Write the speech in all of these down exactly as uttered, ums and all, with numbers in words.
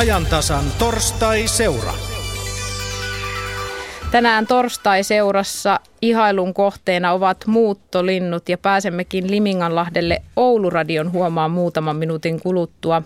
Ajantasan torstaiseura. Tänään torstaiseurassa ihailun kohteena ovat muuttolinnut ja pääsemmekin Liminganlahdelle Ouluradion huomaan muutaman minuutin kuluttua.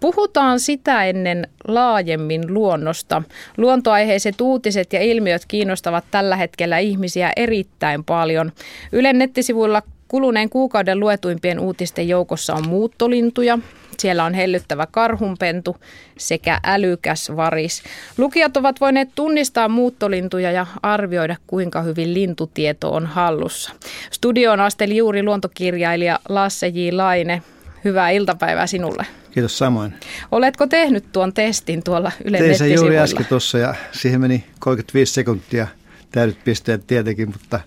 Puhutaan sitä ennen laajemmin luonnosta. Luontoaiheiset uutiset ja ilmiöt kiinnostavat tällä hetkellä ihmisiä erittäin paljon. Ylen nettisivuilla kuluneen kuukauden luetuimpien uutisten joukossa on muuttolintuja. Siellä on hellyttävä karhunpentu sekä älykäs varis. Lukijat ovat voineet tunnistaa muuttolintuja ja arvioida, kuinka hyvin lintutieto on hallussa. Studioon asteli juuri luontokirjailija Lasse J. Laine. Hyvää iltapäivää sinulle. Kiitos samoin. Oletko tehnyt tuon testin tuolla Ylen nettisivuilla? Tein sen juuri äsken tuossa ja siihen meni kolmekymmentäviisi sekuntia täydet pisteet tietenkin, mutta...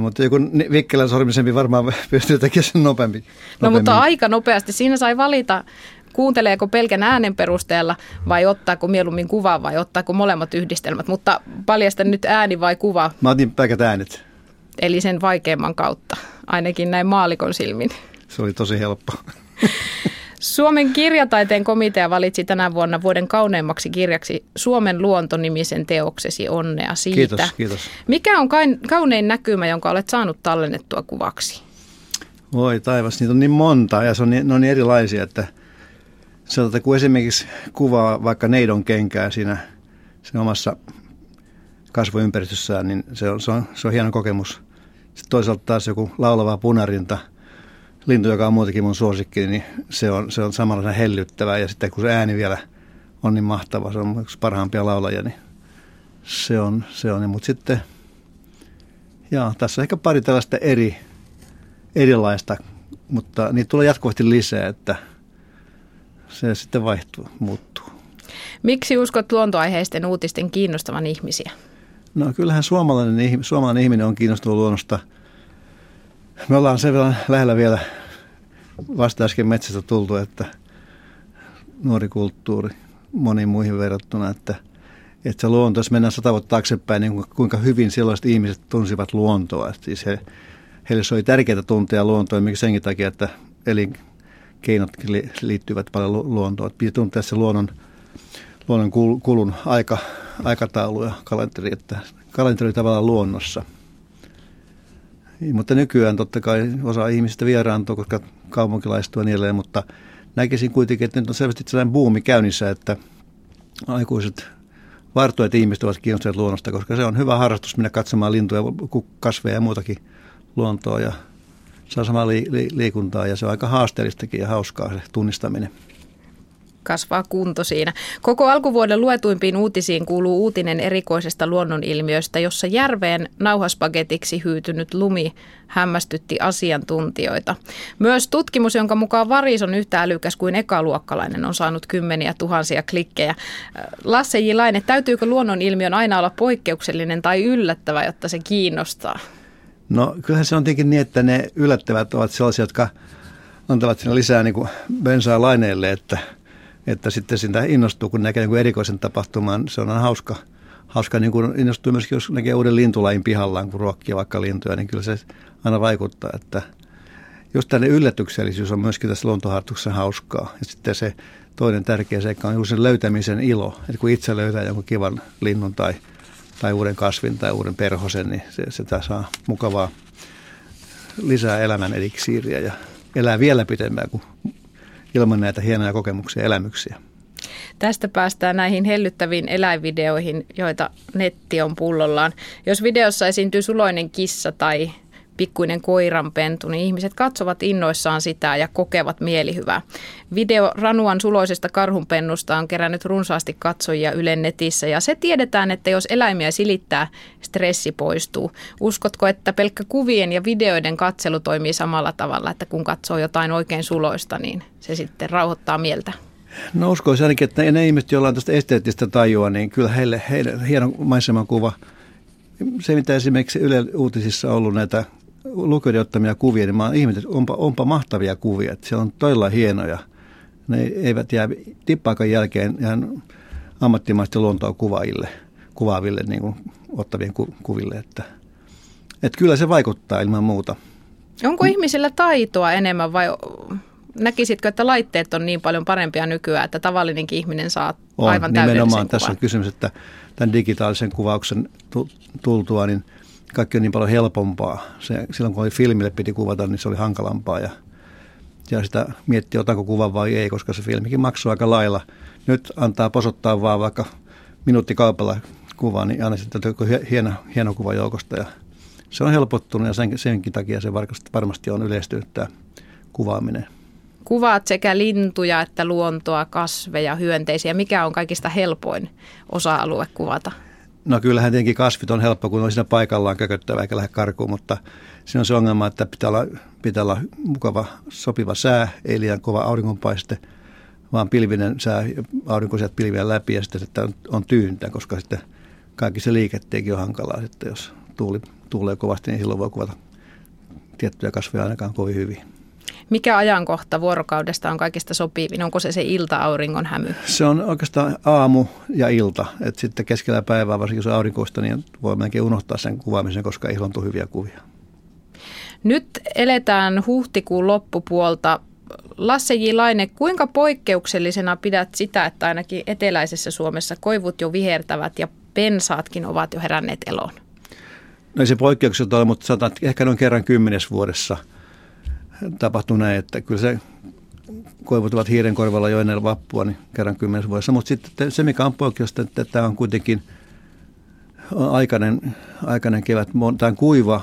Mutta joku vikkelän sormisempi varmaan pystyy tekemään sen nopeammin. No mutta aika nopeasti. Siinä sai valita, kuunteleeko pelkän äänen perusteella vai ottaako mieluummin kuva vai ottaako molemmat yhdistelmät. Mutta paljasta nyt ääni vai kuva. Mä otin pelkät äänet. Eli sen vaikeimman kautta, ainakin näin maalikon silmin. Se oli tosi helppo. Suomen kirjataiteen komitea valitsi tänä vuonna vuoden kauneimmaksi kirjaksi Suomen luontonimisen teoksesi. Onnea siitä. Kiitos, kiitos. Mikä on kaunein näkymä, jonka olet saanut tallennettua kuvaksi? Voi taivas, niitä on niin monta ja se on niin, ne on niin erilaisia, että sanotaan, kun esimerkiksi kuvaa vaikka neidon kenkää siinä sen omassa kasvuympäristössään, niin se on, se on, se on hieno kokemus. Sitten toisaalta taas joku laulavaa punarinta. Lintu, joka on muutenkin mun suosikki, niin se on, se on samalla hellyttävää. Ja sitten kun se ääni vielä on niin mahtava, se on yksi parhaimpia laulajia, niin se on. Se on. Mutta sitten, jaa, tässä on ehkä pari tällaista eri, erilaista, mutta niitä tulee jatkuvasti lisää, että se sitten vaihtuu, muuttuu. Miksi uskot luontoaiheisten uutisten kiinnostavan ihmisiä? No kyllähän suomalainen, suomalainen ihminen on kiinnostunut luonnosta. Me ollaan sen verran lähellä vielä vasta äsken metsästä tultu, että nuori kulttuuri moniin muihin verrattuna, että, että se luonto, jos mennään sata vuotta taaksepäin, niin kuinka hyvin sellaiset ihmiset tunsivat luontoa. Että siis he, heille se oli tärkeää tuntea luontoa, mikä senkin takia, että elinkeinotkin liittyvät paljon luontoon. Piti tuntea se luonnon, luonnon kulun aika, aikataulu ja kalenteri, että kalenteri tavallaan luonnossa. Mutta nykyään totta kai osa ihmisistä vieraantuu, koska kaupunkilaistuu ja niin edelleen, mutta näkisin kuitenkin, että nyt on selvästi sellainen buumi käynnissä, että aikuiset varttuneet ihmiset ovat kiinnostuneet luonnosta, koska se on hyvä harrastus mennä katsomaan lintuja, kasveja ja muutakin luontoa ja saa samaa li- li- liikuntaa ja se on aika haasteellistakin ja hauskaa se tunnistaminen. Kasvaa kunto siinä. Koko alkuvuoden luetuimpiin uutisiin kuuluu uutinen erikoisesta luonnonilmiöstä, jossa järveen nauhaspaketiksi hyytynyt lumi hämmästytti asiantuntijoita. Myös tutkimus, jonka mukaan varis on yhtä älykäs kuin ekaluokkalainen, on saanut kymmeniä tuhansia klikkejä. Lasse J. Laine, täytyykö luonnonilmiön aina olla poikkeuksellinen tai yllättävä, jotta se kiinnostaa? No kyllähän se on tietenkin niin, että ne yllättävät ovat sellaisia, jotka antavat siinä lisää niin kuin bensaa laineelle, että Että sitten sitä innostuu, kun näkee niin erikoisen tapahtuman. Se on hauska. hauska niin kuin innostuu myöskin, jos näkee uuden lintulain pihallaan, kun ruokkii vaikka lintuja, niin kyllä se aina vaikuttaa. Että just tällainen yllätyksellisyys on myöskin tässä luontoharrastuksessa hauskaa. Ja sitten se toinen tärkeä seikka on juuri sen löytämisen ilo. Että kun itse löytää jonkun kivan linnun tai, tai uuden kasvin tai uuden perhosen, niin se, sitä saa mukavaa lisää elämän eliksiiriä ja elää vielä pitemmään kuin ilman näitä hienoja kokemuksia ja elämyksiä. Tästä päästään näihin hellyttäviin eläinvideoihin, joita netti on pullollaan. Jos videossa esiintyy suloinen kissa tai pikkuinen koiranpentu, niin ihmiset katsovat innoissaan sitä ja kokevat mielihyvää. Video Ranuan suloisesta karhunpennusta on kerännyt runsaasti katsojia Ylen netissä ja se tiedetään, että jos eläimiä silittää, stressi poistuu. Uskotko, että pelkkä kuvien ja videoiden katselu toimii samalla tavalla, että kun katsoo jotain oikein suloista, niin se sitten rauhoittaa mieltä? No uskoisin ainakin, että ne ihmiset, joilla on tästä esteettistä tajua, niin kyllä heille, heille hieno maisemankuva. Se, mitä esimerkiksi Yle Uutisissa on ollut näitä lukijoiden ottamia kuvia, niin mä oon ihmetellyt, että onpa, onpa mahtavia kuvia. Että siellä on todella hienoja. Ne eivät jää tippaakaan jälkeen ihan ammattimaisten luontoa kuvaaville, kuvaaville niin kuin ottavien ku, kuville. Että, että kyllä se vaikuttaa ilman muuta. Onko ihmisellä taitoa enemmän vai näkisitkö, että laitteet on niin paljon parempia nykyään, että tavallinenkin ihminen saa on, aivan täydellisen kuvan? On, tässä on kysymys, että tämän digitaalisen kuvauksen tultua, niin kaikki on niin paljon helpompaa. Se, silloin kun oli filmille piti kuvata, niin se oli hankalampaa ja, ja sitä miettii, otanko kuvan vai ei, koska se filmikin maksoi aika lailla. Nyt antaa posottaa vaan vaikka minuuttikaupalla kuvaa, niin aina sitten hieno, hieno kuva joukosta ja se on helpottunut ja sen, senkin takia se varmasti on yleistynyt tämä kuvaaminen. Kuvaat sekä lintuja että luontoa, kasveja, hyönteisiä. Mikä on kaikista helpoin osa-alue kuvata? No kyllähän tietenkin kasvit on helppo, kun on siinä paikallaan kököttävä eikä lähde karkuun, mutta siinä on se ongelma, että pitää olla, pitää olla mukava sopiva sää, ei liian kova auringonpaiste, vaan pilvinen sää, aurinko sieltä pilviä läpi ja sitten että on tyyntä, koska sitten kaikki se liiketteekin on hankalaa sitten, jos tuuli tuulee kovasti, niin silloin voi kuvata tiettyjä kasveja ainakaan kovin hyvin. Mikä ajankohta vuorokaudesta on kaikista sopivin? Onko se se ilta-auringon hämy? Se on oikeastaan aamu ja ilta. Et sitten keskellä päivää, varsinkin jos on aurinkoista, niin voi melkein unohtaa sen kuvaamisen, koska ei ilontu hyviä kuvia. Nyt eletään huhtikuun loppupuolta. Lasse J. Laine, kuinka poikkeuksellisena pidät sitä, että ainakin eteläisessä Suomessa koivut jo vihertävät ja pensaatkin ovat jo heränneet eloon? No ei se poikkeuksellista ole, mutta sanotaan, että ehkä noin kerran kymmenes vuodessa tapahtui näin, että kyllä se koivut ovat hiiren korvalla jo ennen vappua, niin kerran kymmenes vuodessa. Mutta sitten se, mikä on poikkeusta, että tämä on kuitenkin aikainen, aikainen kevät, tämä on kuiva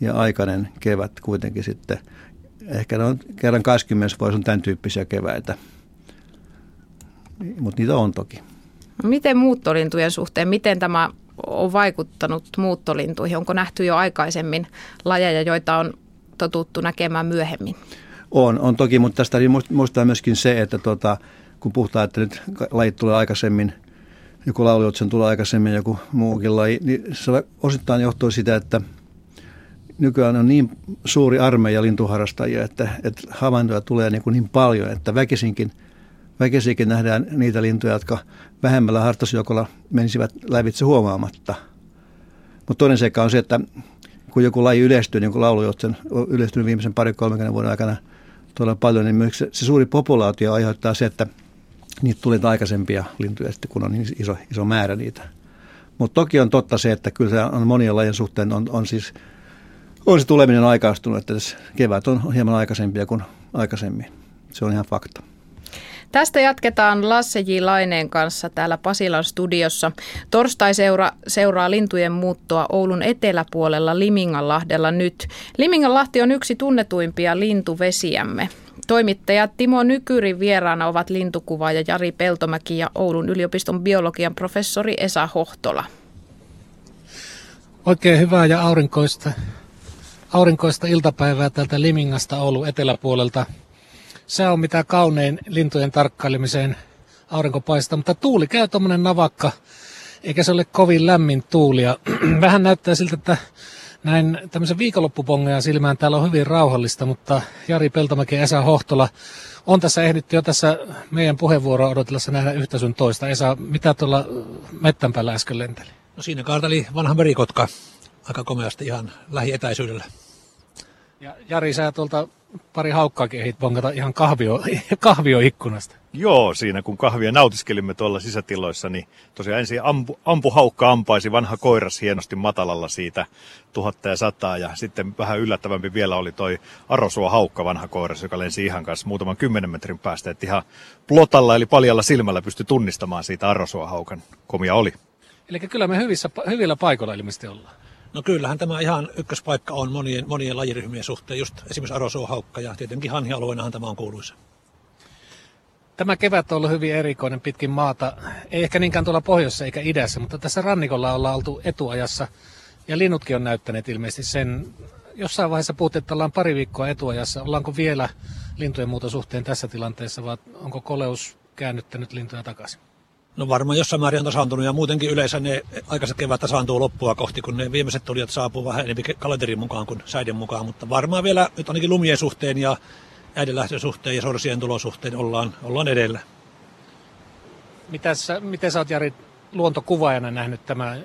ja aikainen kevät kuitenkin sitten. Ehkä noin kerran kaksikymmentä vuodessa on tämän tyyppisiä keväitä, mutta niitä on toki. Miten muuttolintujen suhteen, miten tämä on vaikuttanut muuttolintuihin? Onko nähty jo aikaisemmin lajeja, joita on totuttu näkemään myöhemmin? On, on toki, mutta tästä muistaa myöskin se, että tuota, kun puhutaan, että nyt lajit tulee aikaisemmin, joku laulujoutsen tulee aikaisemmin, joku muukin laji, niin se osittain johtuu sitä, että nykyään on niin suuri armeija lintuharrastajia, että, että havaintoja tulee niin, kuin niin paljon, että väkisinkin, väkisinkin nähdään niitä lintuja, jotka vähemmällä harrastusjoukolla menisivät lävitse huomaamatta. Mutta toinen seikka on se, että kun joku laji yleistyy, niin kuin laulujoutsen on yleistynyt viimeisen pari-kolmenkymmenen vuoden aikana todella paljon, niin myös se, se suuri populaatio aiheuttaa se, että niitä tulee aikaisempia lintuja sitten, kun on niin iso, iso määrä niitä. Mutta toki on totta se, että kyllä se on monien lajien suhteen on, on siis on se tuleminen aikaistunut, että kevät on hieman aikaisempia kuin aikaisemmin. Se on ihan fakta. Tästä jatketaan Lasse J. Laineen kanssa täällä Pasilan studiossa. Torstaiseura seuraa lintujen muuttoa Oulun eteläpuolella Liminganlahdella nyt. Liminganlahti on yksi tunnetuimpia lintuvesiämme. Toimittajat Timo Nykyrin vieraana ovat lintukuvaaja Jari Peltomäki ja Oulun yliopiston biologian professori Esa Hohtola. Oikein hyvää ja aurinkoista. Aurinkoista iltapäivää täältä Limingasta Oulun eteläpuolelta. Sää on mitä kaunein lintujen tarkkailemiseen aurinkopaista, mutta tuuli käy tommonen navakka, eikä se ole kovin lämmin tuulia. Vähän näyttää siltä, että näin tämmöisen viikonloppupongeja silmään täällä on hyvin rauhallista, mutta Jari Peltomäki ja Esa Hohtola on tässä ehditty jo tässä meidän puheenvuoroa odotellessa nähdä yhtä sun toista. Esa, mitä tuolla mettän päällä äsken lenteli? No siinä kaarteli vanha merikotka. Aika komeasti ihan lähietäisyydellä. Ja Jari, sä tuolta pari haukkaakin ehdit bongata ihan kahvio, kahvioikkunasta. Joo, siinä kun kahvia nautiskelimme tuolla sisätiloissa, niin tosiaan ensin ampu, ampuhaukka ampaisi vanha koiras hienosti matalalla siitä tuhatta ja sataa. Ja sitten vähän yllättävämpi vielä oli toi arosuohaukka vanha koiras, joka lensi ihan kanssa muutaman kymmenen metrin päästä. Että ihan plotalla eli paljalla silmällä pystyi tunnistamaan siitä arosuohaukan. Komia oli. Eli kyllä me hyvissä, hyvillä paikoilla ilmeisesti ollaan. No kyllähän tämä ihan ykköspaikka on monien, monien lajiryhmien suhteen, just esimerkiksi arosuohaukka ja tietenkin hanhialueenahan tämä on kuuluisa. Tämä kevät on ollut hyvin erikoinen pitkin maata, ei ehkä niinkään tuolla pohjoisessa eikä idässä, mutta tässä rannikolla ollaan oltu etuajassa ja linnutkin on näyttäneet ilmeisesti sen. Jossain vaiheessa puhuttiin, että ollaan pari viikkoa etuajassa, ollaanko vielä lintujen muuta suhteen tässä tilanteessa vai onko koleus käännyttänyt lintuja takaisin? No varmaan jossain määrin on tasaantunut ja muutenkin yleensä ne aikaiset kevät tasaantuu loppua kohti, kun ne viimeiset tulijat saapuu vähän enemmän kalenterin mukaan kuin säiden mukaan. Mutta varmaan vielä nyt ainakin lumien suhteen ja äidenlähtön suhteen ja sorsien tulosuhteen ollaan, ollaan edellä. Mitäs, miten sä oot Jari luontokuvaajana nähnyt tämä?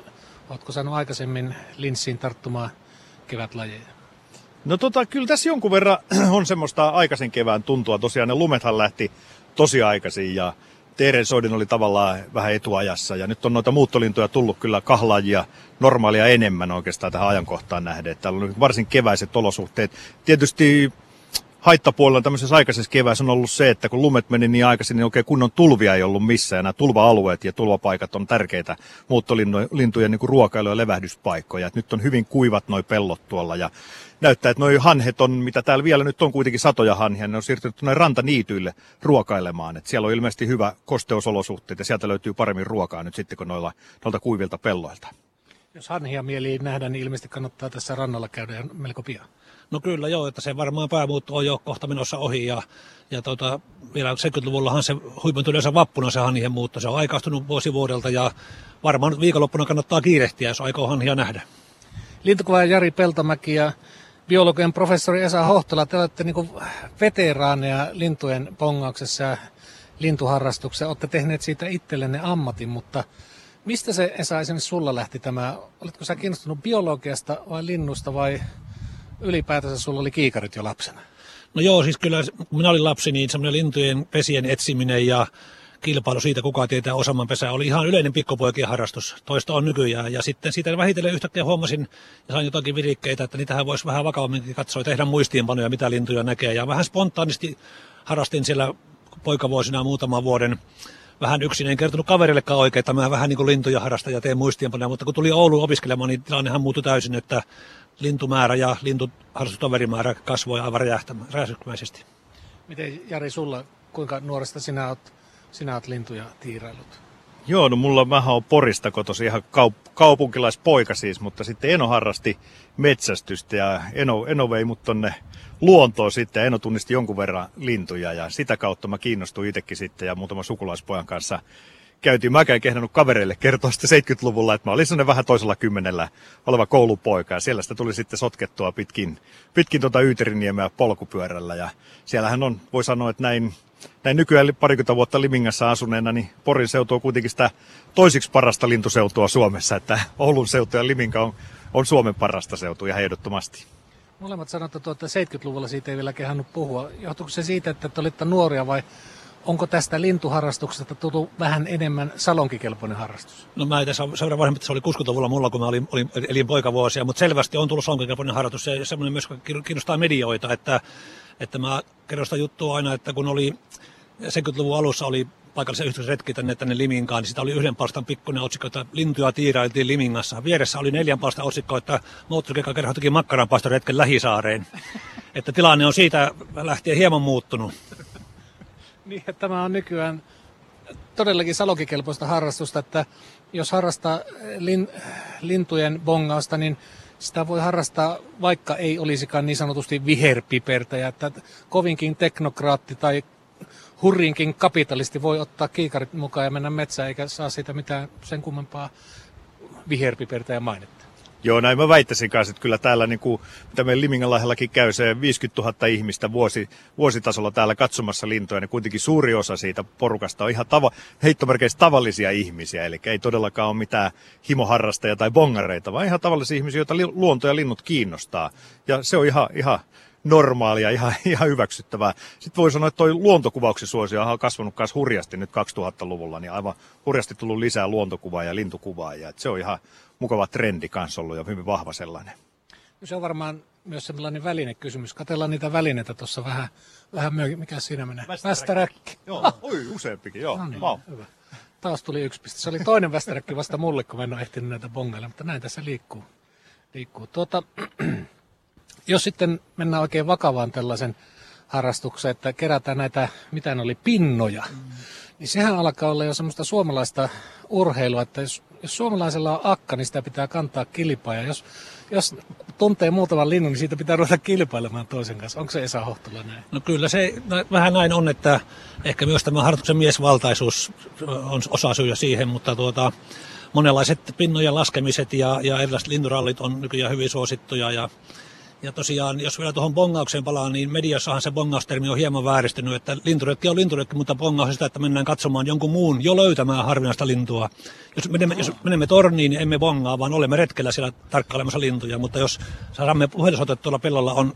Ootko saanut aikaisemmin linssiin tarttumaan kevätlajeja? No tota, kyllä tässä jonkun verran on semmoista aikaisen kevään tuntua. Tosiaan ne lumethan lähti tosi aikaisin ja teeren soidin oli tavallaan vähän etuajassa. Ja nyt on noita muuttolintuja tullut kyllä kahlaajia normaalia enemmän oikeastaan tähän ajankohtaan nähden. Täällä on varsin keväiset olosuhteet. Tietysti haittapuolella tämmöisessä aikaisessa keväässä on ollut se, että kun lumet meni niin aikaisin, niin oikein kunnon tulvia ei ollut missään. Ja nämä tulva-alueet ja tulvapaikat on tärkeitä muuttolintujen niin kuin ruokailu- ja levähdyspaikkoja. Et nyt on hyvin kuivat noi pellot tuolla ja näyttää, että noi hanhet on, mitä täällä vielä nyt on kuitenkin satoja hanhia, ne on siirtynyt tuonne rantaniityille ruokailemaan. Et siellä on ilmeisesti hyvä kosteusolosuhteet ja sieltä löytyy paremmin ruokaa nyt sitten kuin noilla, noilta kuivilta pelloilta. Jos hanhia mieli nähdä, niin ilmeisesti kannattaa tässä rannalla käydä ja melko pian. No kyllä joo, että se varmaan päämuutto on jo kohta menossa ohi ja, ja tota, vielä seitsemänkymmentäluvullahan se huipentui yleensä vappuna se hanhien muutto. Se on aikaistunut vuosi vuodelta ja varmaan viikonloppuna kannattaa kiirehtiä, jos aikoo hanhia nähdä. Lintukuvaaja Jari Peltomäki ja biologian professori Esa Hohtola, te olette niin kuin veteraaneja lintujen bongauksessa ja lintuharrastuksessa. Olette tehneet siitä itsellenne ammatin, mutta mistä se Esa esimerkiksi sulla lähti tämä? Oletko sä kiinnostunut biologiasta vai linnusta vai ylipäätänsä sulla oli kiikarit jo lapsena? No joo, siis kyllä kun minä olin lapsi, niin semmoinen lintujen pesien etsiminen ja kilpailu siitä, kuka tietää osamman pesää, oli ihan yleinen pikkupoikien harrastus. Toista on nykyään. Ja sitten siitä vähitellen yhtäkkiä huomasin ja sain jotakin virikkeitä, että niitähän voisi vähän vakavammin katsoa, tehdä muistiinpanoja, mitä lintuja näkee. Ja vähän spontaanisti harrastin siellä poikavuosina muutaman vuoden. Vähän yksin, en kertonut kaverillekaan oikein, että mä vähän niin kuin lintuja harrastan ja teen muistiinpanoja, mutta kun tuli Ouluun opiskelemaan, niin tilannehan muuttui täysin, että lintumäärä ja lintuharrastustoverimäärä kasvoi aivan räjähdysmäisesti. Miten Jari, sulla, kuinka nuoresta sinä olet, sinä olet lintuja tiirailut? Joo, no mulla vähän on Porista kotosi, ihan kaup- kaupunkilaispoika siis, mutta sitten Eno harrasti metsästystä ja Eno, Eno vei mut tonne luontoon sitten ja Eno tunnisti jonkun verran lintuja ja sitä kautta mä kiinnostuin itsekin sitten ja muutama sukulaispojan kanssa käytiin. Mäkään en kehdannut kavereille kertoa sitten seitsemänkymmentäluvulla, että mä olin sellainen vähän toisella kymmenellä oleva koulupoika ja siellä sitä tuli sitten sotkettua pitkin, pitkin tuota Yytterinniemeä polkupyörällä ja siellähän on, voi sanoa, että näin Näin nykyään parikymmentä vuotta Limingassa asuneena, niin Porin seutu on kuitenkin sitä toisiksi parasta lintuseutua Suomessa, että Oulun seutu ja Liminka on, on Suomen parasta seutua ihan ehdottomasti. Molemmat sanoivat, että seitsemänkymmentäluvulla siitä ei vielä kehannut puhua. Johtuuko se siitä, että te olitte nuoria vai onko tästä lintuharrastuksesta tullut vähän enemmän salonkikelpoinen harrastus? No mä itse seuraan vanhemmin, että se oli kuusikymmentäluvulla mulla, kun mä olin, olin elin poikavuosia, mutta selvästi on tullut salonkikelpoinen harrastus ja semmoinen myös kiinnostaa medioita, että Että mä kerron sitä juttua aina, että kun oli seitsemänkymmentäluvun alussa oli paikallisen yhdistysretki tänne, tänne Liminkaan, niin sitä oli yhden palstan pikkuinen otsikko, että lintuja tiirailtiin Limingassa. Vieressä oli neljän palstan otsikko, että moottorikekakerho teki makkaranpaistoretken Lähisaareen. Että tilanne on siitä lähtien hieman muuttunut. Niin, että tämä on nykyään todellakin salonkikelpoista harrastusta, että jos harrastaa lin, lintujen bongausta, niin sitä voi harrastaa, vaikka ei olisikaan niin sanotusti viherpipertäjä, että kovinkin teknokraatti tai hurrinkin kapitalisti voi ottaa kiikarit mukaan ja mennä metsään, eikä saa siitä mitään sen kummempaa viherpipertäjä mainetta. Joo, näin mä väittäisin kanssa, että kyllä täällä, niin kuin, mitä meidän Liminganlahdellakin käy, se viisikymmentätuhatta ihmistä vuosi, vuositasolla täällä katsomassa lintoja, niin kuitenkin suuri osa siitä porukasta on ihan tava, heittomerkeissä tavallisia ihmisiä, eli ei todellakaan ole mitään himoharrastajia tai bongareita, vaan ihan tavallisia ihmisiä, joita li, luonto ja linnut kiinnostaa, ja se on ihan, ihan normaalia, ihan, ihan hyväksyttävää. Sitten voi sanoa, että toi luontokuvauksen suosio on kasvanut myös hurjasti nyt kaksituhattaluvulla, niin aivan hurjasti tullut lisää luontokuvaa ja lintukuvaa, ja se on ihan mukava trendi kanssa ollut ja hyvin vahva sellainen. No se on varmaan myös sellainen välinekysymys. Katsellaan niitä välineitä tuossa vähän, vähän myöhemmin. Mikä siinä menee? Västäräkki. Joo, ah. Oi, useampikin, joo. No niin, wow. Hyvä. Taas tuli yksi piste. Se oli toinen västäräkki vasta mulle, kun en ole ehtinyt näitä bongailla, mutta näin tässä liikkuu. liikkuu. Tuota, jos sitten mennään oikein vakavaan tällaisen harrastukseen, että kerätään näitä, mitä ne oli, pinnoja, mm. niin sehän alkaa olla jo semmoista suomalaista urheilua, että jos Jos suomalaisella on akka, niin sitä pitää kantaa kilpaa. Ja jos, jos tuntee muutaman linnun, niin siitä pitää ruveta kilpailemaan toisen kanssa. Onko se Esa Hohtola näin? No kyllä se vähän näin on, että ehkä myös tämä harrastuksen miesvaltaisuus on osa syyä siihen, mutta tuota, monenlaiset pinnojen laskemiset ja, ja erilaiset linnurallit on nykyään hyvin suosittuja ja Ja tosiaan, jos vielä tuohon bongaukseen palaa, niin mediassahan se bongaustermi on hieman vääristynyt, että linturetki on linturetki, mutta bongaus on sitä, että mennään katsomaan jonkun muun jo löytämään harvinaista lintua. Jos menemme, jos menemme torniin, niin emme bongaa, vaan olemme retkellä siellä tarkkailemassa lintuja, mutta jos saadaan puhelisote tuolla pellolla on,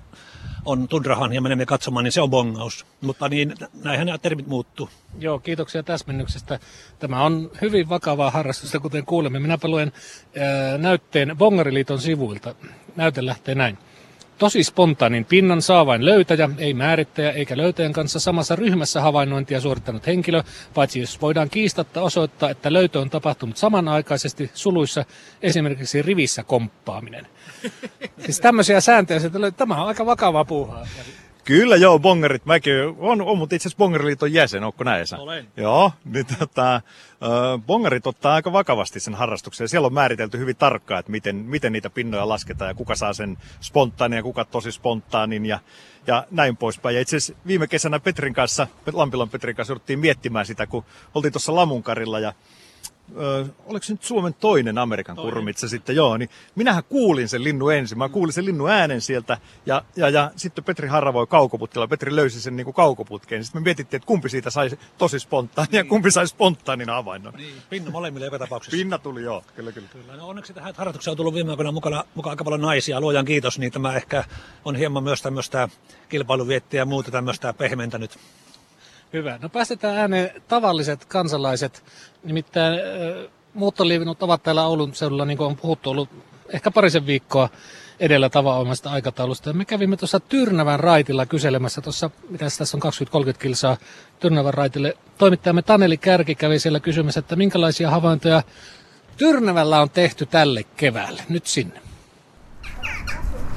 on tundrahan ja menemme katsomaan, niin se on bongaus. Mutta niin, näinhän nämä termit muuttuu. Joo, kiitoksia täsmennyksestä. Tämä on hyvin vakavaa harrastusta, kuten kuulemme. Minäpä luen äh, näytteen Bongariliiton sivuilta. Näyte lähtee näin. Tosi spontaanin pinnan saa vain löytäjä, ei määrittäjä eikä löytäjän kanssa samassa ryhmässä havainnointia suorittanut henkilö, paitsi jos voidaan kiistatta osoittaa, että löytö on tapahtunut samanaikaisesti suluissa esimerkiksi rivissä komppaaminen. Siis tämmöisiä sääntöjä, että tämä on aika vakavaa puuhaa. Kyllä joo, bongarit, mäkin on, on mutta itse asiassa Bongariliiton jäsen, ootko näissä? Olen. Joo, niin tota, bongarit ottaa aika vakavasti sen harrastuksen. Siellä on määritelty hyvin tarkkaan, että miten, miten niitä pinnoja lasketaan ja kuka saa sen spontaanin ja kuka tosi spontaanin ja, ja näin poispäin. Ja itse asiassa viime kesänä Petrin kanssa, Lampilan Petrin kanssa jouduttiin miettimään sitä, kun oltiin tuossa Lamunkarilla ja Öö, oliko se nyt Suomen toinen Amerikan toinen. Kurmitsa sitten, joo, niin minähän kuulin sen linnun ensin, mä kuulin sen linnun äänen sieltä, ja, ja, ja sitten Petri harravoi kaukoputkella, Petri löysi sen niin kuin kaukoputkeen, sitten me mietittiin, että kumpi siitä sai tosi spontaania, niin. Ja kumpi sai spontaanina avainnon. Niin, pinna molemmille epätapauksissa. Pinna tuli, joo, kyllä, kyllä. kyllä. No onneksi tähän harrastukseen on tullut viime aikoina mukana, mukaan aika paljon naisia, luojan kiitos, niin tämä ehkä on hieman myös tämmöistä kilpailuviettiä ja muuta tämmöistä pehmentänyt. Hyvä. No päästetään ääneen tavalliset kansalaiset. Nimittäin äh, muuttoliivinut ovat täällä Oulun seudulla, niin kuin on puhuttu, ollut ehkä parisen viikkoa edellä tavanomaisesta aikataulusta. Ja me kävimme tuossa Tyrnävän raitilla kyselemässä, tuossa, mitä tässä on kaksikymmentä kolmekymmentä kilsaa Tyrnävän raitille. Toimittajamme Taneli Kärki kävi siellä kysymässä, että minkälaisia havaintoja Tyrnävällä on tehty tälle keväälle. Nyt sinne.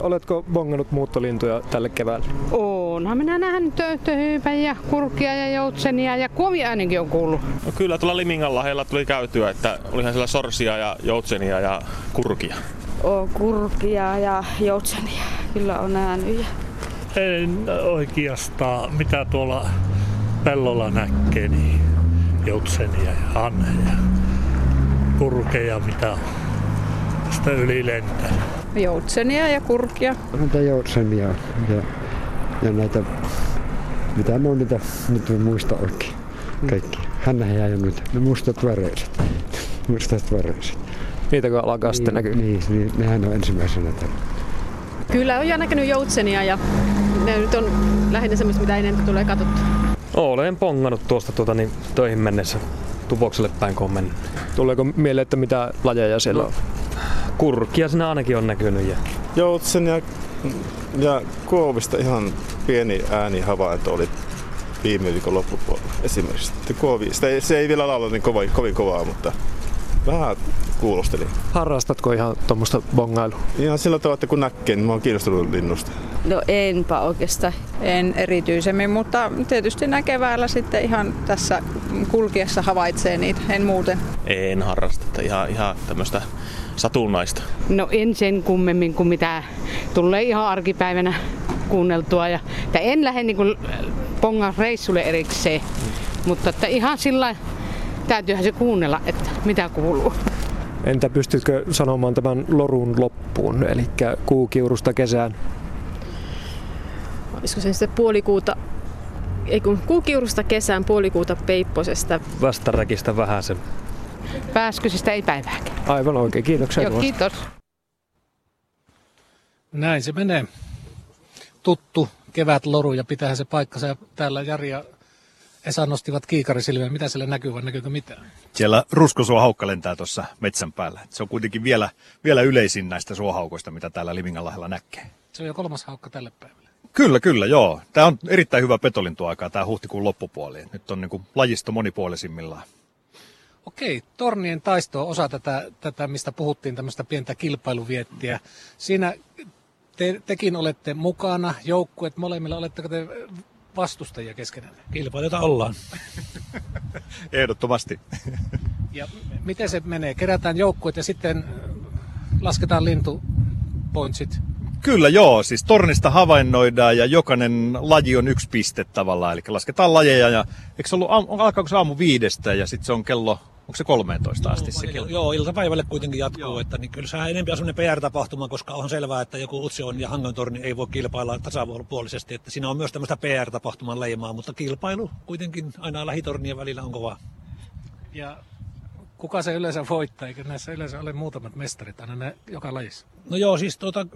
Oletko bongannut muuttolintuja tälle keväällä? Onhan minä nähnyt töyhtöhyypäjä, kurkia ja joutsenia ja kovia ainakin on kuullut. No kyllä tuolla Liminganlahdella tuli käytyä, että olihan siellä sorsia ja joutsenia ja kurkia. Oo, kurkia ja joutsenia, kyllä on nähnyt. En oikeastaan, mitä tuolla pellolla näkee, niin joutsenia ja hanheja, kurkeja mitä on. Tästä yli lentää. Joutsenia ja kurkia. Näitä joutsenia ja, ja näitä, mitä mä oon niitä, nyt mä muista oikein, kaikki. Hännäjä ja muita, ne mustat väreiset, mustat väreiset. Niitä kun alkaa sitten näkyy? Niin, niin, nehän on ensimmäisenä täällä. Kyllä, on jo näkynyt joutsenia ja ne nyt on lähinnä semmoista, mitä enemmän tulee katsottua. Olen pongannut tuosta tuota, niin, töihin mennessä, Tupokselle päin kun on mennyt. Tuleeko mieleen, että mitä lajeja siellä on? Kurkia sinä ainakin on näkynyt. Ja. Joutsen ja, ja kuovista ihan pieni äänihavainto oli viime viikon loppupuolella esimerkiksi. Kuovista. Se ei vielä laula niin kova, kovin kovaa, mutta vähän kuulosteli. Harrastatko ihan tuommoista bongailua? Ihan sillä tavalla, että kun näkee, niin mä oon kiinnostunut linnusta. No enpä oikeastaan. En erityisemmin, mutta tietysti näkeväällä sitten ihan tässä kulkiessa havaitsee niitä, en muuten. En harrasteta ihan, ihan tämmöistä satunnaista. No en sen kummemmin kuin mitä tulee ihan arkipäivänä kuunneltua. Ja, että en lähde niin kuin bongausreissulle erikseen, mm. mutta että ihan sillä täytyyhän se kuunnella, että mitä kuuluu. Entä pystytkö sanomaan tämän lorun loppuun, eli kuukiurusta kesään? Olisiko se sitten puolikuuta, ei kun kuukiurusta kesään, puolikuuta peipposesta. Vastaräkistä vähän sen. Pääskysistä ei päivääkin. Aivan oikein, kiitoksia. Joo, kiitos. Näin se menee. Tuttu kevätloru ja pitäähän se paikkansa. Ja täällä Jari ja Esa nostivat kiikarisilmiä. Mitä siellä näkyy vai näkyykö mitään? Siellä ruskosuohaukka lentää tuossa metsän päällä. Se on kuitenkin vielä, vielä yleisin näistä suohaukoista, mitä täällä Liminganlahdella näkee. Se on jo kolmas haukka tälle päivälle. Kyllä, kyllä, joo. Tämä on erittäin hyvä petolintuaikaa, tämä huhtikuun loppupuoli. Nyt on niin kuin lajisto monipuolisimmillaan. Okei, tornien taisto on osa tätä, tätä, mistä puhuttiin, tämmöistä pientä kilpailuviettiä. Siinä te, tekin olette mukana, joukkueet molemmilla, oletteko te vastustajia keskenään? Kilpailijoita ollaan. Ehdottomasti. Ja miten se menee? Kerätään joukkueet ja sitten lasketaan lintupointsit. Kyllä joo, siis tornista havainnoidaan ja jokainen laji on yksi piste tavallaan, eli lasketaan lajeja ja eikö se ollut, alkaako se aamu viidestä ja sitten se on kello Onko se kolmetoista asti sekin? Joo, iltapäivälle kuitenkin jatkuu. Joo. Että, niin kyllä sehän enemmän on semmoinen P R-tapahtuma, koska on selvää, että joku Utsion ja Hangantorni ei voi kilpailla tasapuolisesti. Että siinä on myös tämmöistä P R-tapahtuman leimaa, mutta kilpailu kuitenkin aina lähitornien välillä on kovaa. Ja kuka se yleensä voittaa? Eikö näissä yleensä ole muutamat mestarit aina nä- joka lajissa? No joo, siis tuota,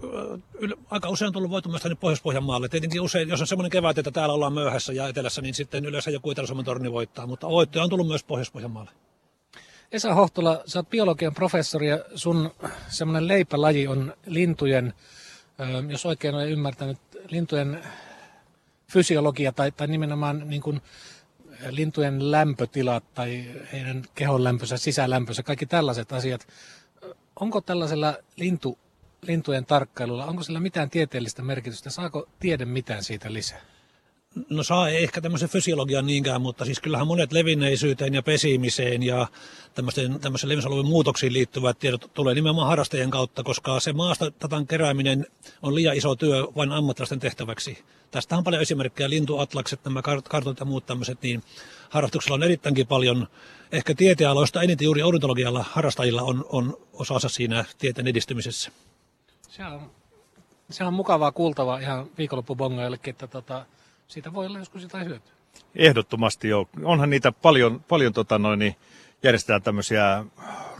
yl- aika usein on tullut voittomasta nyt Pohjois-Pohjanmaalle. Tietenkin usein, jos on semmoinen kevät, että täällä ollaan myöhässä ja etelässä, niin sitten yleensä joku Etelä-Suomen torni voittaa. Mutta voittoja on tullut myös Pohjois-Pohjanmaalle. Esa Hohtola, sä oot biologian professori ja sun semmoinen leipälaji on lintujen, jos oikein olen ymmärtänyt, lintujen fysiologia tai, tai nimenomaan niin kuin lintujen lämpötilat tai heidän kehon lämpönsä, sisälämpönsä, kaikki tällaiset asiat. Onko tällaisella lintu, lintujen tarkkailulla, onko sillä mitään tieteellistä merkitystä? Saako tiede mitään siitä lisää? No saa ei ehkä tämmöisen fysiologian niinkään, mutta siis kyllähän monet levinneisyyteen ja pesimiseen ja tämmöisen, tämmöisen levinneisyyden muutoksiin liittyvät tiedot tulee nimenomaan harrastajien kautta, koska se maastodatan kerääminen on liian iso työ vain ammattilaisten tehtäväksi. Tästä on paljon esimerkkejä, lintuatlakset, nämä kartoitat ja muut tämmöiset, niin harrastuksella on erittäinkin paljon, ehkä tieteenaloista eniten juuri ornitologialla harrastajilla on, on osansa siinä tieteen edistymisessä. Se on, se on mukavaa kuultavaa ihan viikonloppubongaillekin, että tota... Siitä voi olla joskus jotain hyötyä. Ehdottomasti joo. Onhan niitä paljon, paljon tota noin, järjestetään tämmöisiä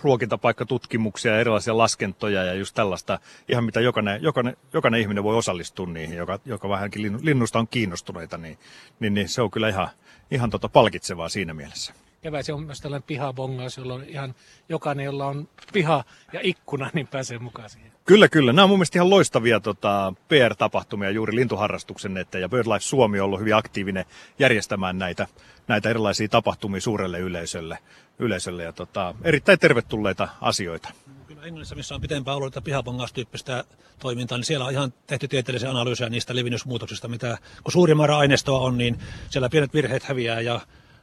ruokintapaikkatutkimuksia, erilaisia laskentoja ja just tällaista, ihan mitä jokainen, jokainen, jokainen ihminen voi osallistua niihin, joka, joka vähänkin linnusta on kiinnostuneita, niin, niin, niin se on kyllä ihan, ihan tota palkitsevaa siinä mielessä. Keväisin on myös tällainen pihabongaus, jolloin ihan jokainen, jolla on piha ja ikkuna, niin pääsee mukaan siihen. Kyllä, kyllä. Nämä on mun mielestä ihan loistavia tota, P R-tapahtumia juuri lintuharrastuksen eteen. Ja BirdLife Suomi on ollut hyvin aktiivinen järjestämään näitä, näitä erilaisia tapahtumia suurelle yleisölle. yleisölle ja, tota, erittäin tervetulleita asioita. Kyllä Englannissa, missä on pitempään ollut pihapongaustyyppistä toimintaa, niin siellä on ihan tehty tieteellisiä analyysejä niistä levinnyysmuutoksista, mitä kun suuri määrä aineistoa on, niin siellä pienet virheet häviää ja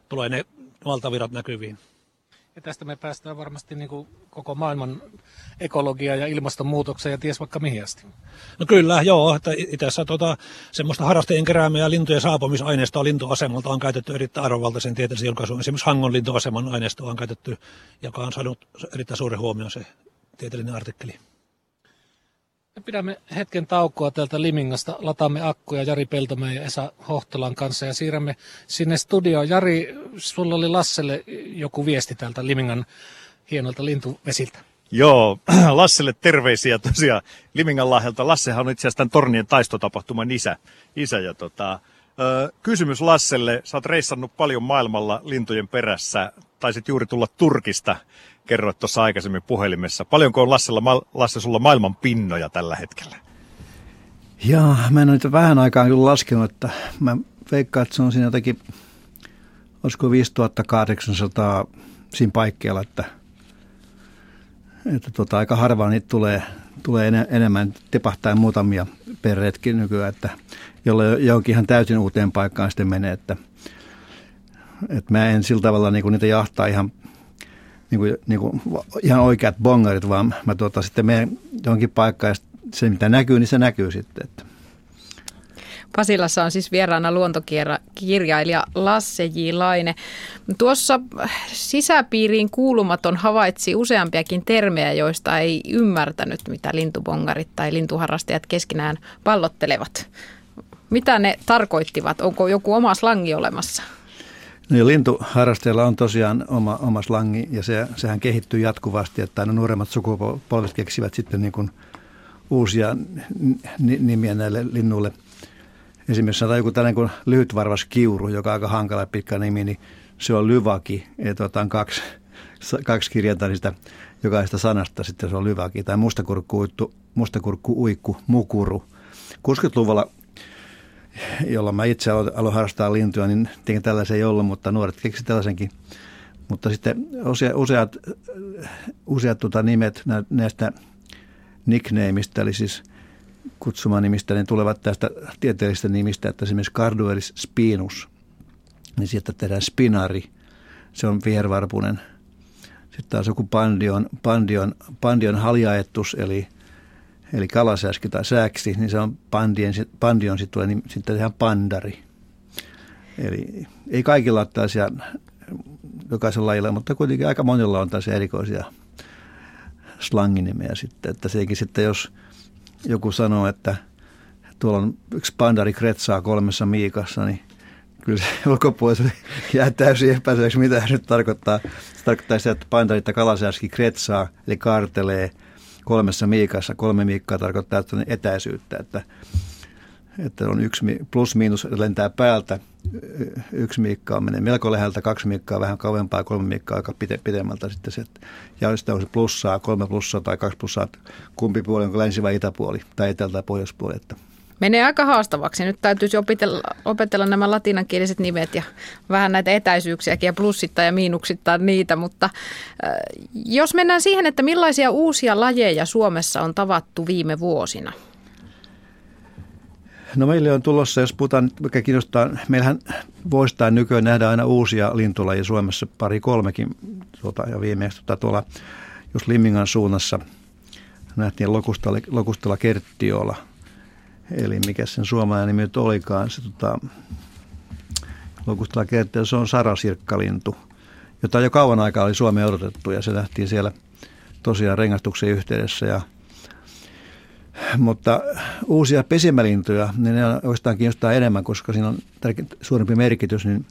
tulee ne valtavirrat näkyviin. Ja tästä me päästään varmasti niin kuin koko maailman ekologiaan ja ilmastonmuutokseen ja ties vaikka mihin asti. No kyllä, joo. Että itässä tuota, semmoista harrastajien keräämää ja lintujen saapumisaineistoa lintuasemalta on käytetty erittäin arvovaltaisen tieteellisen julkaisuun. Esimerkiksi Hangon lintuaseman aineistoa on käytetty, joka on saanut erittäin suuren huomioon se tieteellinen artikkeli. Me pidämme hetken taukoa täältä Limingasta, lataamme akkuja Jari Peltomäen ja Esa Hohtolan kanssa ja siirrämme sinne studioon. Jari, sulla oli Lasselle joku viesti täältä Limingan hienolta lintuvesiltä. Joo, Lasselle terveisiä tosiaan Liminganlahdelta. Lassehan on itse asiassa tämän tornien taistotapahtuman isä. isä ja tota, ö, kysymys Lasselle, sä oot reissannut paljon maailmalla lintujen perässä, taisit juuri tulla Turkista. Kerroit tuossa aikaisemmin puhelimessa. Paljonko on Lassella, Lasse sulla maailman pinnoja tällä hetkellä? Jaa, mä en ole nyt vähän aikaa kyllä laskenut, että mä veikkaan, että se on siinä jotakin, olisiko viisituhattakahdeksansataa siinä paikkeilla, että, että tota, aika harvaa niitä tulee, tulee en, enemmän, tipahtaa muutamia per retki nykyään, että jolloin johonkin ihan täysin uuteen paikkaan sitten menee, että, että mä en sillä tavalla niin kuin niitä jahtaa ihan Niin kuin, niin kuin ihan oikeat bongarit, vaan mä tuota, sitten menen johonkin paikkaan ja se mitä näkyy, niin se näkyy sitten. Että. Pasilassa on siis vieraana luontokirjailija Lasse J. Laine. Tuossa sisäpiiriin kuulumaton havaitsi useampiakin termejä, joista ei ymmärtänyt, mitä lintubongarit tai lintuharrastajat keskenään pallottelevat. Mitä ne tarkoittivat? Onko joku oma slangi olemassa? No, lintuharrastajilla on tosiaan oma, oma slangi ja se, sehän kehittyy jatkuvasti, että aina nuoremmat sukupolvet keksivät sitten niin kuin uusia nimiä näille linnuille. Esimerkiksi sanotaan joku tällainen kuin lyhytvarvas kiuru, joka on aika hankala pitkä nimi, niin se on lyvaki. Ja tuotaan kaksi, kaksi kirjainta niistä jokaista sanasta, sitten se on lyvaki. Tai mustakurkku, mustakurkku uikku, mukuru. kuusikymmentäluvulla jolla mä itse aloin harrastaa lintuja, niin tietenkin tällaisia ei ollut, mutta nuoret keksivät tällaisenkin. Mutta sitten useat, useat tuota nimet näistä nicknameista, eli siis kutsumanimistä, niin tulevat tästä tieteellisistä nimistä, että esimerkiksi Carduelis spinus, niin sieltä tehdään spinari, se on vihervarpunen. Sitten taas joku pandion, pandion, pandion haljaetus, eli Eli kalasääski tai sääksi, niin se on pandien, pandion sitten niin sitten ihan pandari. Eli ei kaikilla ole tällaisia jokaisella lajilla, mutta kuitenkin aika monilla on tällaisia erikoisia slanginimejä sitten, että sekin sitten jos joku sanoo, että tuolla on yksi pandari kretsaa kolmessa miikassa, niin kyllä se ulkopuolella jää täysin epäselväksi, mitä se nyt tarkoittaa. Se tarkoittaa sitä, että pandari tai kalasääski kretsaa, eli kaartelee kolmessa miikassa. Kolme miikkaa tarkoittaa etäisyyttä, että, että on yksi plus miinus lentää päältä. Yksi miikkaa menee melko läheltä, kaksi miikkaa vähän kauempaa, kolme miikkaa aika pide, pidemmältä sitten se, että ja sitä on se plussaa, kolme plussaa tai kaksi plussaa, kumpi puoli, onko länsi vai itäpuoli tai etelä tai pohjoispuoli, että menee aika haastavaksi. Nyt täytyisi opetella, opetella nämä latinankieliset nimet ja vähän näitä etäisyyksiäkin ja plussittaa ja miinuksittaa niitä. Mutta äh, jos mennään siihen, että millaisia uusia lajeja Suomessa on tavattu viime vuosina? No meille on tulossa, jos puhutaan, mikä kiinnostaa, meillähän vuosittain nykyään nähdään aina uusia lintulajia Suomessa, pari kolmekin tuota, ja viimeksi tuota, tuolla just Limingan suunnassa nähtiin lokustalla, lokustalla kerttiola. Eli mikä sen suomalainen nimi nyt olikaan, se tota, lokustalla kerttiola, se on sarasirkkalintu, jota jo kauan aikaa oli Suomeen odotettu ja se nähtiin siellä tosiaan rengastuksen yhteydessä ja mutta uusia pesimälintuja, niin ne oikeastaan kiinnostaa enemmän, koska siinä on tärke- suurempi merkitys. Niin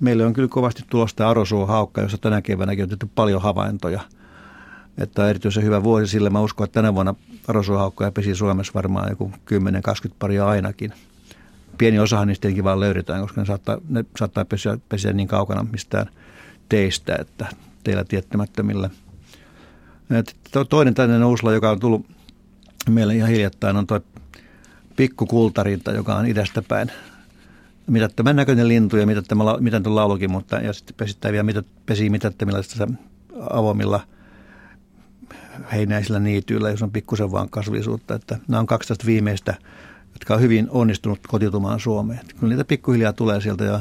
meillä on kyllä kovasti tulosta arosuohaukka, jossa tänä keväänäkin on tehty paljon havaintoja. Että on erityisen hyvä vuosi sille. Mä uskon, että tänä vuonna arosuohaukkoja pesi Suomessa varmaan joku kymmenen kaksikymmentä paria ainakin. Pieni osahan niistä tietenkin vaan löydetään, koska ne saattaa, ne saattaa pesiä, pesiä niin kaukana mistään teistä, että teillä tiettämättömillä. Toinen tällainen uusla, joka on tullut meillä ihan hiljattain on tuo pikkukultarinta, joka on idästä päin. Mitättömän näköinen lintu ja mitätön laulukin, mutta ja sitten pesittää vielä mität, pesii mitättömillä avomilla heinäisillä niityillä, jos on pikkusen vaan kasvillisuutta. Että nämä on kaksitoista viimeistä, jotka on hyvin onnistunut kotiutumaan Suomeen. Että kyllä niitä pikkuhiljaa tulee sieltä ja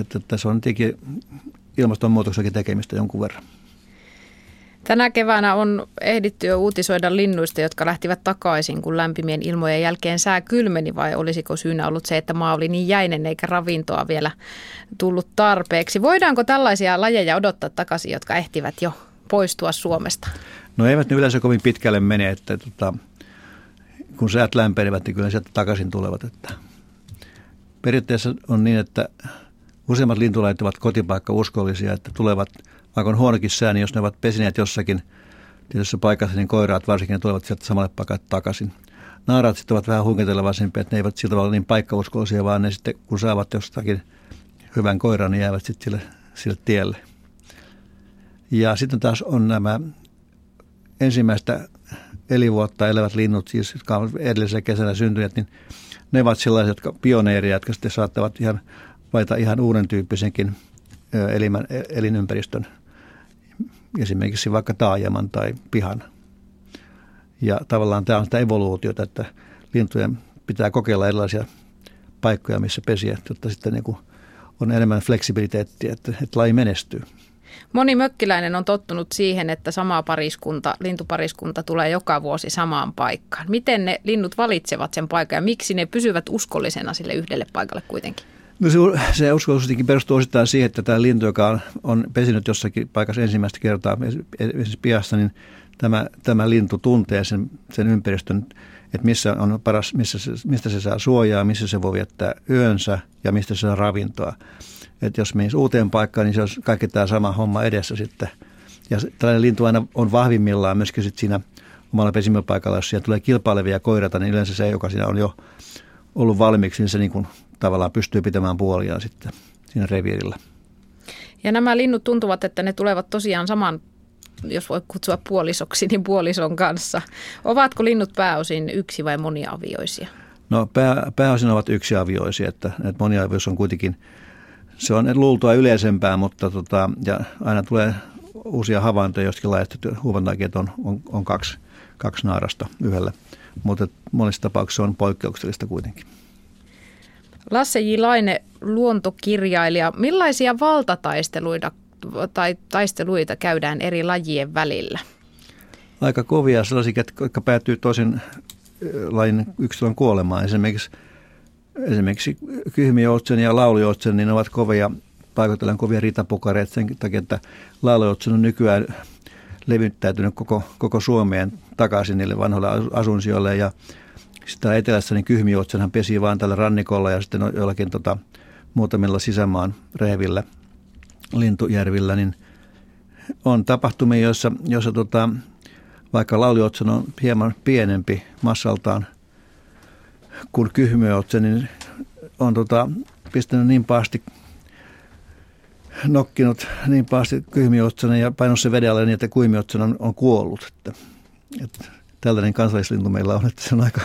että tässä on tietenkin ilmastonmuutoksenkin tekemistä jonkun verran. Tänä keväänä on ehditty jo uutisoida linnuista, jotka lähtivät takaisin, kun lämpimien ilmojen jälkeen sää kylmeni, vai olisiko syynä ollut se, että maa oli niin jäinen eikä ravintoa vielä tullut tarpeeksi? Voidaanko tällaisia lajeja odottaa takaisin, jotka ehtivät jo poistua Suomesta? No eivät ne yleensä kovin pitkälle mene, että tota, kun säät lämpenevät, niin kyllä sieltä takaisin tulevat. Että periaatteessa on niin, että useimmat lintulajit ovat kotipaikkauskollisia, että tulevat vaikka on huonokin sää, niin jos ne ovat pesineet jossakin tietyssä paikassa, niin koiraat varsinkin ne tulevat sieltä samalle paikalle takaisin. Naaraat sitten ovat vähän huikentelevaisempia, että ne eivät sillä tavalla niin paikkauskollisia, vaan ne sitten kun saavat jostakin hyvän koiran, niin jäävät sitten sille, sille tielle. Ja sitten taas on nämä ensimmäistä elinvuotta elävät linnut, siis, jotka ovat edellisellä kesänä syntyneet, niin ne ovat sellaisia jotka, pioneeria, jotka sitten saattavat ihan, vaita ihan uuden tyyppisenkin elimän, elinympäristön. Esimerkiksi vaikka taajaman tai pihan. Ja tavallaan tämä on sitä evoluutiota, että lintujen pitää kokeilla erilaisia paikkoja, missä pesiä, jotta sitten niin kuin on enemmän fleksibiliteettiä, että, että laji menestyy. Moni mökkiläinen on tottunut siihen, että sama pariskunta, lintupariskunta tulee joka vuosi samaan paikkaan. Miten ne linnut valitsevat sen paikan ja miksi ne pysyvät uskollisena sille yhdelle paikalle kuitenkin? No se, se uskollisuuskin perustuu osittain siihen, että tämä lintu, joka on, on pesinyt jossakin paikassa ensimmäistä kertaa esimerkiksi pihassa, niin tämä, tämä lintu tuntee sen, sen ympäristön, että missä on paras, missä se, mistä se saa suojaa, missä se voi viettää yönsä ja mistä se saa ravintoa. Että jos menisi uuteen paikkaan, niin se olisi kaikki tämä sama homma edessä sitten. Ja tällainen lintu aina on vahvimmillaan myöskin sitten siinä omalla pesimäpaikalla, jos siellä tulee kilpailevia koirata, niin yleensä se, joka siinä on jo ollut valmiiksi, niin se niin kuin tavallaan pystyy pitämään puoliaan sitten siinä reviirillä. Ja nämä linnut tuntuvat, että ne tulevat tosiaan saman, jos voi kutsua puolisoksi, niin puolison kanssa. Ovatko linnut pääosin yksi- vai moniavioisia? No pää, pääosin ovat yksiavioisia, että, että moniavioisuus on kuitenkin, se on luultua yleisempää, mutta tota, ja aina tulee uusia havaintoja jostakin laajasta, huomataan, että on, on, on kaksi, kaksi naarasta yhdellä. Mutta monissa tapauksissa on poikkeuksellista kuitenkin. Lasse J. Laine, luontokirjailija. Millaisia valtataisteluita tai taisteluita käydään eri lajien välillä? Aika kovia sellaisia, jotka päätyy toisen lajin yksilön kuolemaan. Esimerkiksi, esimerkiksi kyhmijoutsen ja laulujoutsen niin ovat kovia paikoitellaan kovia riitapukareita sen takia, että laulaotsin on nykyään levyttäytynyt koko, koko Suomeen takaisin niille vanhoille asunsijoille. Ja sitten täällä etelässä niin kyhmiotsenhan pesi vaan tällä rannikolla ja sitten jollakin tota, muutamilla sisämaan rehvillä, lintujärvillä, niin on tapahtumia, joissa, joissa tota, vaikka lauluotsen on hieman pienempi massaltaan kuin kyhmiöotsen, niin on tota, pistänyt niin pahasti, nokkinut niin pahasti kyhmiöotsen ja painut se veden alle niin, että kuimiotsen on, on kuollut. Että, että tällainen kansallislintu meillä on, että se on aika,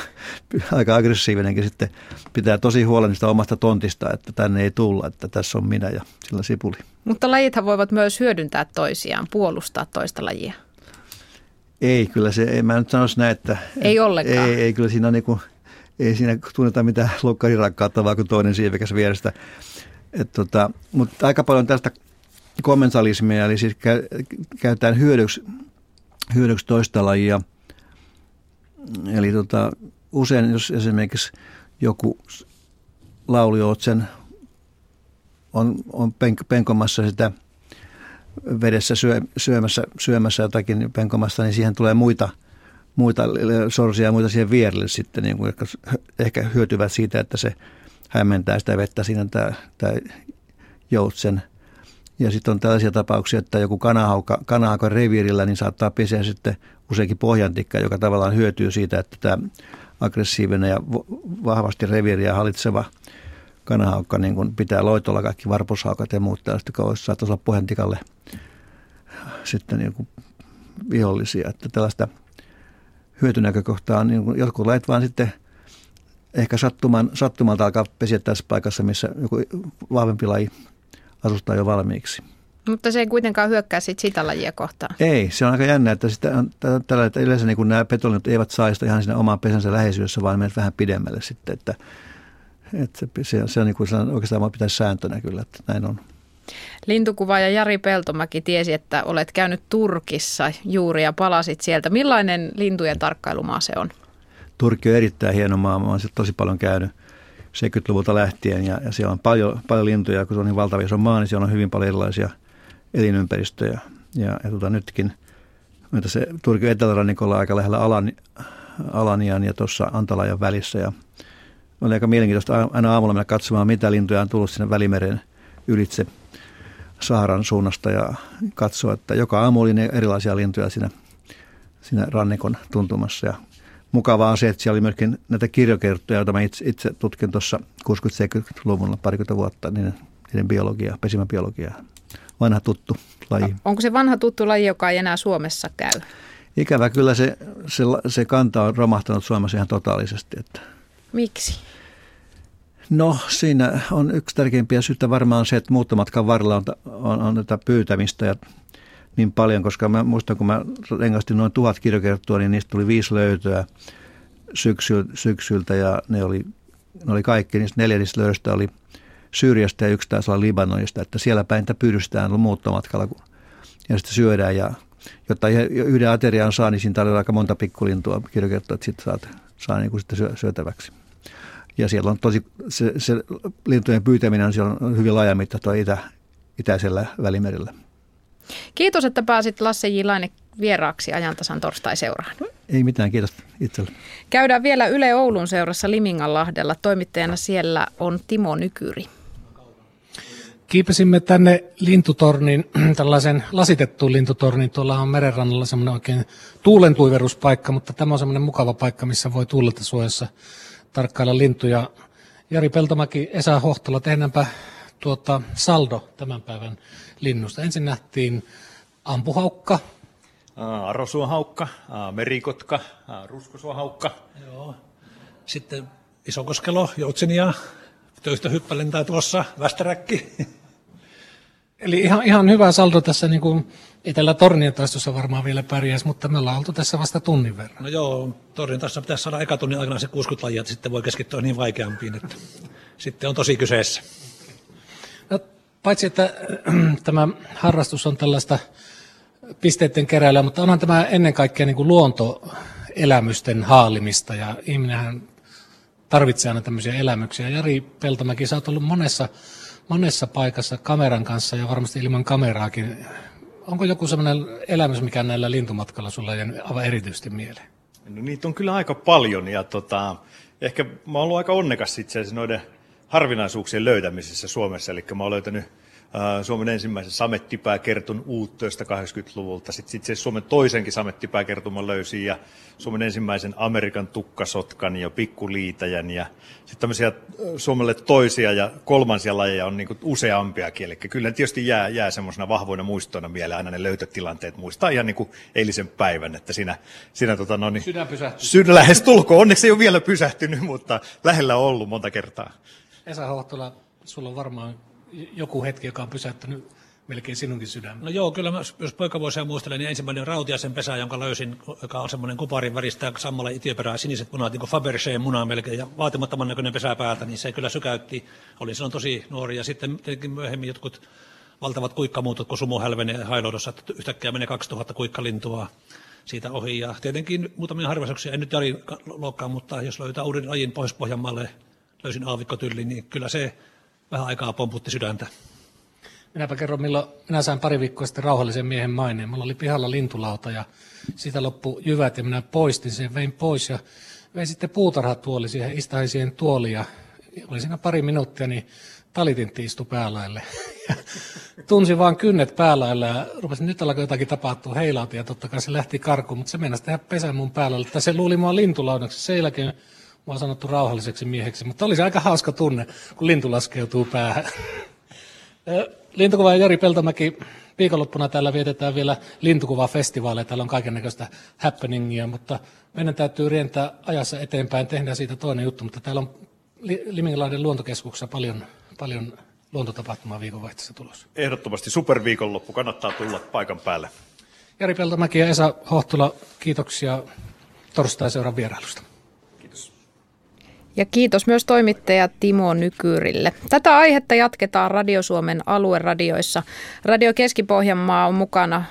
aika aggressiivinenkin sitten. Pitää tosi huolen sitä omasta tontista, että tänne ei tulla, että tässä on minä ja sillä sipuli. Mutta lajithan voivat myös hyödyntää toisiaan, puolustaa toista lajia. Ei, kyllä se, ei, mä nyt sanoisi näin, että... Ei ollenkaan. Ei, ei kyllä siinä on niin kuin... Ei siinä tunneta mitään lokkarirakkautta, vaan kuin toinen siivekäs vierestä. Et tota, mutta aika paljon tästä komensalismia, eli siis käy, käytetään hyödyksi, hyödyksi toista lajia. Eli tota, usein, jos esimerkiksi joku laulijoutsen on, on penk- penkomassa sitä vedessä syö, syömässä, syömässä jotakin penkomassa, niin siihen tulee muita muita sorsia ja muita siihen vierelle sitten, niin kuin ehkä hyötyvät siitä, että se hämmentää sitä vettä siinä tämä, tämä joutsen. Ja sitten on tällaisia tapauksia, että joku kanahaukka, kanahaukka reviirillä niin saattaa peseä sitten useinkin pohjantikka, joka tavallaan hyötyy siitä, että tämä aggressiivinen ja vahvasti reviiriä hallitseva kanahaukka niin kun pitää loitolla kaikki varpushaukat ja muut tällaiset, jotka saattaisi olla pohjantikalle sitten niin kuin vihollisia, että tällaista hyötynäkökohtaa on, niin jotkut lait vaan sitten ehkä sattuman, sattumalta alkaa pesiä tässä paikassa, missä joku vahvempi laji asustaa jo valmiiksi. Mutta se ei kuitenkaan hyökkää siitä sitä lajia kohtaan. Ei, se on aika jännä, että, sitä on, tällä, että yleensä niin nämä petolinut eivät saa sitä ihan siinä oman pesänsä läheisyydessä, vaan menet vähän pidemmälle sitten. Että, että se, se on niin kuin oikeastaan vaan pitäisi sääntönä kyllä, että näin on. Lintukuvaaja Jari Peltomäki tiesi, että olet käynyt Turkissa juuri ja palasit sieltä. Millainen lintujen tarkkailumaa se on? Turkki on erittäin hieno maa. Mä oon sieltä tosi paljon käynyt seitsemänkymmentäluvulta lähtien ja, ja siellä on paljon, paljon lintuja. Kun se on niin valtava iso maa, niin siellä on hyvin paljon erilaisia elinympäristöjä. Ja, ja tuota, nytkin se Turkin etelärannikolla aika lähellä Alan, Alanian ja tuossa Antalajan välissä. Ja oli aika mielenkiintoista aina aamulla mennä katsomaan, mitä lintuja on tullut sinne Välimeren ylitse Saharan suunnasta ja katsoa, että joka aamu oli ne erilaisia lintuja siinä, siinä rannikon tuntumassa. Ja mukavaa on se, että siellä oli myöskin näitä kirjokerttuja, joita mä itse, itse tutkin tuossa kuusikymmentä-seitsemänkymmentäluvulla parikymmentä vuotta, niiden, niiden biologiaa, pesimäbiologiaa. Vanha tuttu laji. Onko se vanha tuttu laji, joka ei enää Suomessa käy? Ikävä kyllä se, se, se kanta on romahtanut Suomessa ihan totaalisesti. Että. Miksi? No siinä on yksi tärkeimpiä syytä varmaan se, että muuttomatkan varrella on, on, on tätä pyytämistä ja niin paljon, koska mä muistan, kun mä rengastin noin tuhat kirjokerttua, niin niistä tuli viisi löytöä syksy, syksyltä ja ne oli, ne oli kaikki, niistä neljä niistä löydöstä oli Syyriasta ja yksi taisi olla Libanonista, että siellä päin niitä pyydystään muuttomatkalla ja sitten syödään ja jotta yhden ateriaan saa, niin siinä tarvitaan aika monta pikkulintua kirjokerttua, että sitten saat, saa niin kuin sitten syötäväksi. Ja siellä on tosi, se, se lintujen pyytäminen on, siellä on hyvin laajamittaista itä, itäisellä Välimerellä. Kiitos, että pääsit Lasse J. Laine vieraaksi Ajantasan torstaiseuraan. Ei mitään, kiitos itselle. Käydään vielä Yle Oulun seurassa Liminganlahdella. Toimittajana siellä on Timo Nykyri. Kiipesimme tänne lintutornin, tällaisen lasitettuun lintutorniin. Tuolla on merenrannalla semmoinen oikein tuulentuiveruspaikka, mutta tämä on semmoinen mukava paikka, missä voi tuulelta suojassa tarkkailla lintuja. Jari Peltomäki, Esa Hohtola, tehdäänpä tuota saldo tämän päivän linnusta. Ensin nähtiin ampuhaukka. Arosuohaukka, merikotka, ruskosuohaukka. Joo. Sitten isokoskelo, joutsenia, töystä hyppä lentää tuossa, västäräkki. Eli ihan, ihan hyvä saldo tässä niin kuin Itellä tornientaistossa varmaan vielä pärjäisi, mutta me ollaan oltu tässä vasta tunnin verran. No joo, tornientaistossa pitäisi saada eka tunnin aikana se kuusikymmentä lajia, että sitten voi keskittyä niin vaikeampiin, että sitten on tosi kyseessä. No, paitsi, että äh, tämä harrastus on tällaista pisteiden keräilyä, mutta onhan tämä ennen kaikkea niin kuin luontoelämysten haalimista ja ihminenhän tarvitsee aina tämmöisiä elämyksiä. Jari Peltomäki, sä oot ollut monessa monessa paikassa kameran kanssa ja varmasti ilman kameraakin. Onko joku sellainen elämys, mikä näillä lintumatkalla sulla ei aivan erityisesti mieleen? No niitä on kyllä aika paljon ja tota, ehkä mä oon ollut aika onnekas itse asiassa noiden harvinaisuuksien löytämisessä Suomessa. Eli mä oon löytänyt ää, Suomen ensimmäisen samettipääkertun Uuttööstä kahdeksankymmentäluvulta. Sitten sit se Suomen toisenkin samettipääkertuman löysin ja Suomen ensimmäisen Amerikan tukkasotkan ja pikkuliitäjän. Ja sitten tämmöisiä Suomelle toisia ja kolmansia lajeja on niinku useampiakin. Eli kyllä tietysti jää, jää semmoisena vahvoina muistoina mieleen aina ne löytötilanteet. Muistaa ihan niin kuin eilisen päivän, että siinä, siinä tota, no niin, sydän pysähtyy. Sydän lähes tulkoon. Onneksi ei ole vielä pysähtynyt, mutta lähellä on ollut monta kertaa. Esa Hohtola, sulla on varmaan joku hetki, joka on pysäyttänyt melkein sinunkin sydämen. No joo, kyllä mä, jos poikavuosia muistelen, niin ensimmäinen Rautiaisen pesä, jonka löysin, joka on semmoinen kuparin väristä samalla itiöperää siniset munat, niin kuin Fabergeen muna melkein, ja vaatimattoman näköinen pesä päältä, niin se kyllä sykäytti. Olin silloin tosi nuori, ja sitten tietenkin myöhemmin jotkut valtavat kuikkamuutot, kun sumo hälvenee Hailoidossa, että yhtäkkiä menee kaksituhatta kuikkalintua siitä ohi, ja tietenkin muutamia harvaisuuksia, en nyt Jari loukkaa, mutta jos löytää uuden lajin Pohjois-Pohjanmaalle, löysin aavikkotyllin, niin kyllä se vähän aikaa pomputti sydäntä. Minäpä kerron, milloin minä sain pari viikkoa sitten rauhallisen miehen maineen. Mulla oli pihalla lintulauta ja siitä loppui jyvät ja minä poistin sen, vein pois ja vein sitten puutarhatuoli siihen, istahin siihen tuoliin ja oli siinä pari minuuttia, niin talitintti istui päälaille. Tunsin vaan kynnet päälailla ja rupesin, nyt alkoi jotakin tapahtua, heilautin ja totta kai se lähti karkuun, mutta se meinasi tehdä pesän mun päälaille. Tai se luuli mua lintulaudaksi, sen jälkeen mä oon sanottu rauhalliseksi mieheksi, mutta oli se aika hauska tunne, kun lintu laskeutuu päähän. Lintukuvaaja Jari Peltomäki, viikonloppuna täällä vietetään vielä lintukuvafestivaaleja. Täällä on kaikennäköistä happeningia, mutta meidän täytyy rientää ajassa eteenpäin. Tehdään siitä toinen juttu, mutta täällä on Liminganlahden luontokeskuksessa paljon, paljon luontotapahtumaa viikonvaihteessa tulossa. Ehdottomasti superviikonloppu, kannattaa tulla paikan päälle. Jari Peltomäki ja Esa Hohtola, kiitoksia torstaiseuran vierailusta. Ja kiitos myös toimittaja Timo Nykyrille. Tätä aihetta jatketaan Radio Suomen alueradioissa. Radio Keski-Pohjanmaa on mukana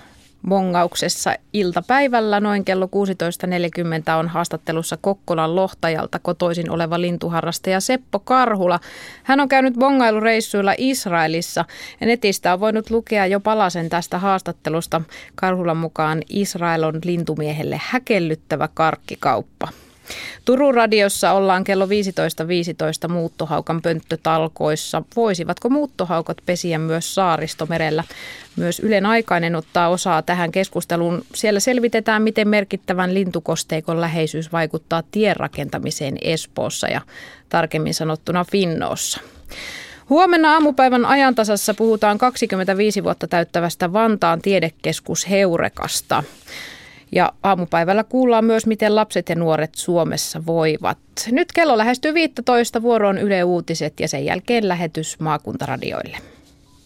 bongauksessa iltapäivällä. Noin kello kuusitoista neljäkymmentä on haastattelussa Kokkolan Lohtajalta kotoisin oleva lintuharrastaja Seppo Karhula. Hän on käynyt bongailureissuilla Israelissa. Netistä on voinut lukea jo palasen tästä haastattelusta. Karhulan mukaan Israel on lintumiehelle häkellyttävä karkkikauppa. Turun radiossa ollaan kello viisitoista viisitoista muuttohaukan pönttötalkoissa. Voisivatko muuttohaukot pesiä myös Saaristomerellä? Myös Ylen Aikainen ottaa osaa tähän keskusteluun. Siellä selvitetään, miten merkittävän lintukosteikon läheisyys vaikuttaa tien rakentamiseen Espoossa ja tarkemmin sanottuna Finnoossa. Huomenna aamupäivän ajantasassa puhutaan kaksikymmentäviisi vuotta täyttävästä Vantaan tiedekeskus Heurekasta. Ja aamupäivällä kuullaan myös, miten lapset ja nuoret Suomessa voivat. Nyt kello lähestyy viisitoista, vuoroon Yle Uutiset ja sen jälkeen lähetys maakuntaradioille.